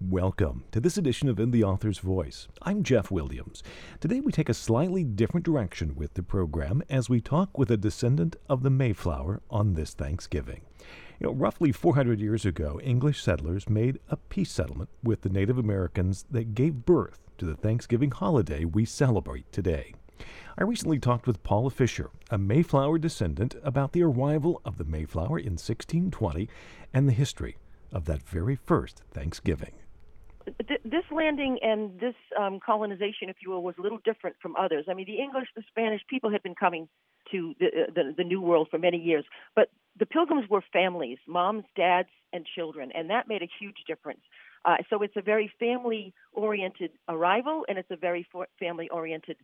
Welcome to this edition of In the Author's Voice. I'm Jeff Williams. Today we take a slightly different direction with the program as we talk with a descendant of the Mayflower on this Thanksgiving. Roughly 400 years ago, English settlers made a peace settlement with the Native Americans that gave birth to the Thanksgiving holiday we celebrate today. I recently talked with Paula Fisher, a Mayflower descendant, about the arrival of the Mayflower in 1620 and the history of that very first Thanksgiving. This landing and this colonization, if you will, was a little different from others. I mean, the English, the Spanish people had been coming to the New World for many years, but the Pilgrims were families, moms, dads, and children, and that made a huge difference. So it's a very family-oriented arrival, and it's a very family-oriented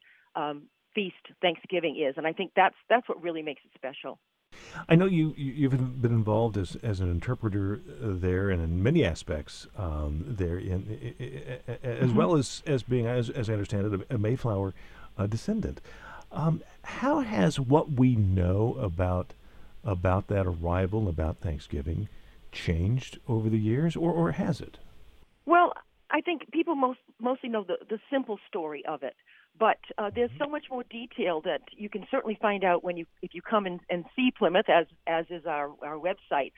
feast Thanksgiving is, and I think that's what really makes it special. I know you've been involved as an interpreter there, and in many aspects there, as well as being, as I understand it, a Mayflower descendant. How has what we know about that arrival, about Thanksgiving, changed over the years, or has it? Well, I think people mostly know the simple story of it. But there's so much more detail that you can certainly find out if you come and see Plymouth, as is our website.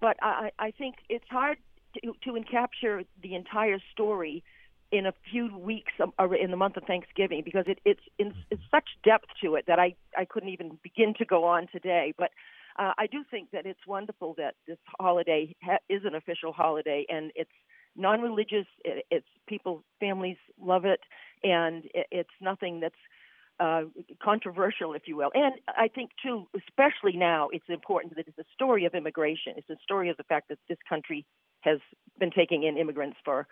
But I think it's hard to encapture the entire story in a few weeks in the month of Thanksgiving, because it's such depth to it that I couldn't even begin to go on today. But I do think that it's wonderful that this holiday is an official holiday, and it's non-religious. It's people, families love it, and it's nothing that's controversial, if you will. And I think, too, especially now, it's important that it's a story of immigration. It's a story of the fact that this country has been taking in immigrants for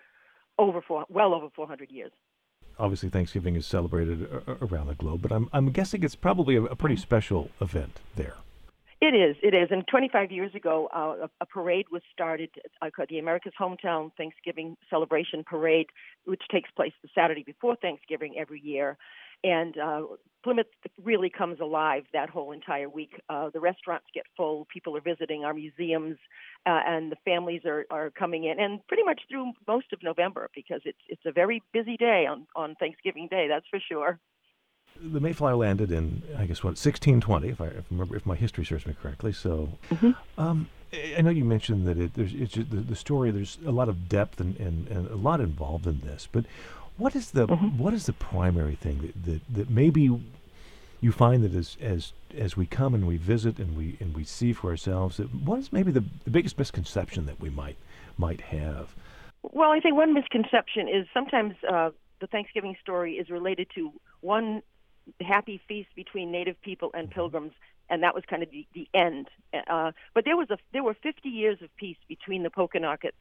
over 400 years. Obviously, Thanksgiving is celebrated around the globe, but I'm guessing it's probably a pretty special event there. It is. And 25 years ago, a parade was started, the America's Hometown Thanksgiving Celebration Parade, which takes place the Saturday before Thanksgiving every year. And Plymouth really comes alive that whole entire week. The restaurants get full, people are visiting our museums, and the families are coming in, and pretty much through most of November, because it's a very busy day on Thanksgiving Day, that's for sure. The Mayflower landed in, 1620, if my history serves me correctly. So, I know you mentioned that the story. There's a lot of depth and a lot involved in this. But what is the primary thing that maybe you find that as we come and we visit and we see for ourselves, that what is maybe the biggest misconception that we might have? Well, I think one misconception is sometimes the Thanksgiving story is related to one happy feast between Native people and Pilgrims, and that was kind of the end. But there were 50 years of peace between the Pokanokets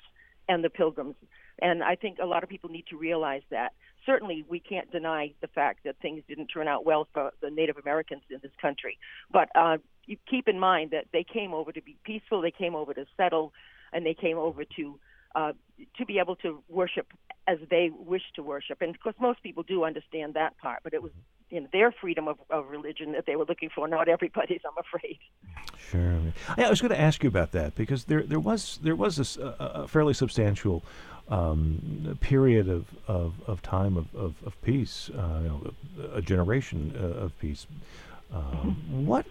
and the Pilgrims, and I think a lot of people need to realize that. Certainly, we can't deny the fact that things didn't turn out well for the Native Americans in this country. But you keep in mind that they came over to be peaceful, they came over to settle, and they came over to be able to worship as they wish to worship. And, of course, most people do understand that part, but it was in their freedom of religion that they were looking for, not everybody's, I'm afraid. Sure. I was going to ask you about that, because there was a fairly substantial period of time of peace, a generation of peace. What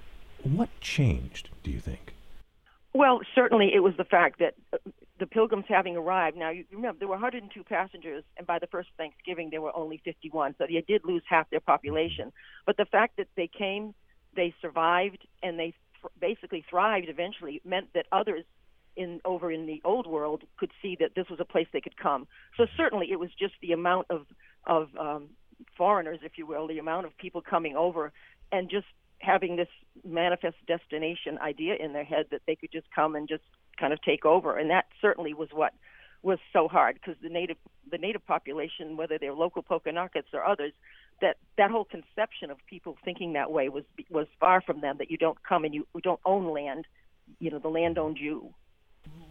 changed, do you think? Well, certainly it was the fact that the Pilgrims having arrived. Now, you remember, there were 102 passengers, and by the first Thanksgiving, there were only 51. So they did lose half their population. But the fact that they came, they survived, and they basically thrived eventually meant that others over in the old world could see that this was a place they could come. So certainly it was just the amount of foreigners, if you will, the amount of people coming over and just having this manifest destination idea in their head that they could just come and just kind of take over. And that certainly was what was so hard, because the native population, whether they're local Pokanockets or others, that whole conception of people thinking that way was far from them, that you don't come and you don't own land, the land owned you.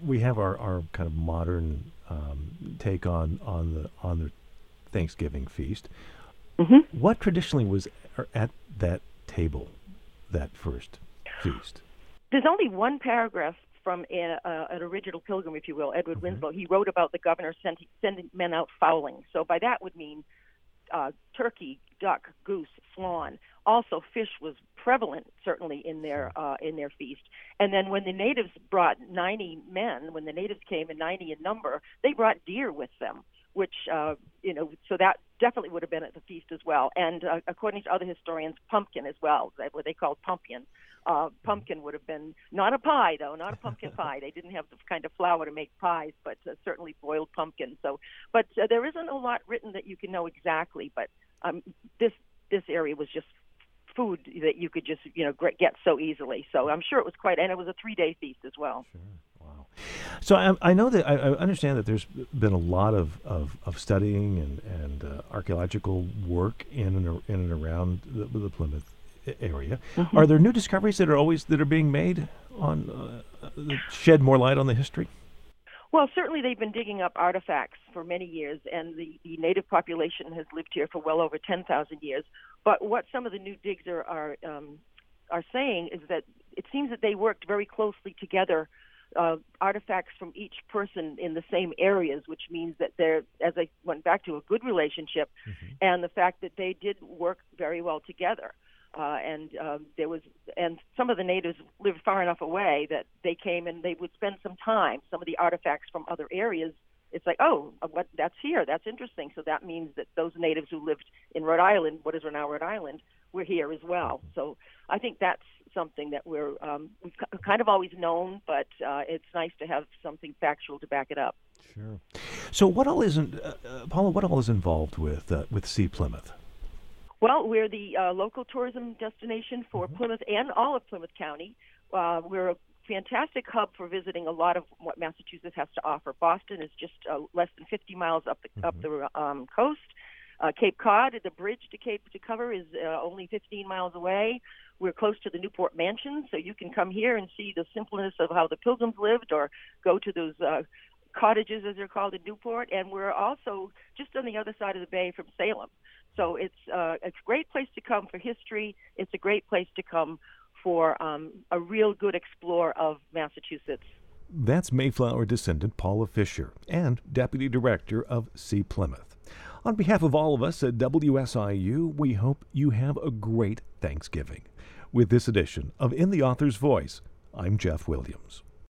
We have our kind of modern take on the Thanksgiving feast. What traditionally was at that table that first feast? There's only one paragraph from an original pilgrim, if you will, Edward Winslow. He wrote about the governor sending men out fowling. So by that would mean turkey, duck, goose, swan. Also, fish was prevalent, certainly, in their feast. And then when the natives brought 90 men, when the natives came, and 90 in number, they brought deer with them, which, so that definitely would have been at the feast as well. And according to other historians, pumpkin as well, what they called pumpkin. Pumpkin would have been, not a pie, though, not a pumpkin pie. They didn't have the kind of flour to make pies, but certainly boiled pumpkin. So, but there isn't a lot written that you can know exactly, but this area was just food that you could just, get so easily. So I'm sure it was and it was a 3-day feast as well. Sure. Wow. So I know that I understand that there's been a lot of studying and archaeological work in and around the Plymouth area. Mm-hmm. Are there new discoveries that are being made that shed more light on the history? Well, certainly they've been digging up artifacts for many years, and the native population has lived here for well over 10,000 years. But what some of the new digs are saying is that it seems that they worked very closely together. Artifacts from each person in the same areas, which means that they're, as I went back to, a good relationship, and the fact that they did work very well together. And some of the natives lived far enough away that they came and they would spend some time. Some of the artifacts from other areas, it's like, oh, that's here, that's interesting. So that means that those natives who lived in Rhode Island, what is now Rhode Island, were here as well. So I think that's something that we've kind of always known, but it's nice to have something factual to back it up. Sure. So Paula, what all is involved with See Plymouth? Well, we're the local tourism destination for Plymouth and all of Plymouth County. We're a fantastic hub for visiting a lot of what Massachusetts has to offer. Boston is just less than 50 miles up the coast. Cape Cod, the bridge to Cape to cover is only 15 miles away. We're close to the Newport Mansion, so you can come here and see the simpleness of how the Pilgrims lived, or go to those cottages, as they're called, in Newport. And we're also just on the other side of the bay from Salem. So it's a great place to come for history. It's a great place to come for a real good explorer of Massachusetts. That's Mayflower descendant Paula Fisher and Deputy Director of See Plymouth. On behalf of all of us at WSIU, we hope you have a great Thanksgiving. With this edition of In the Author's Voice, I'm Jeff Williams.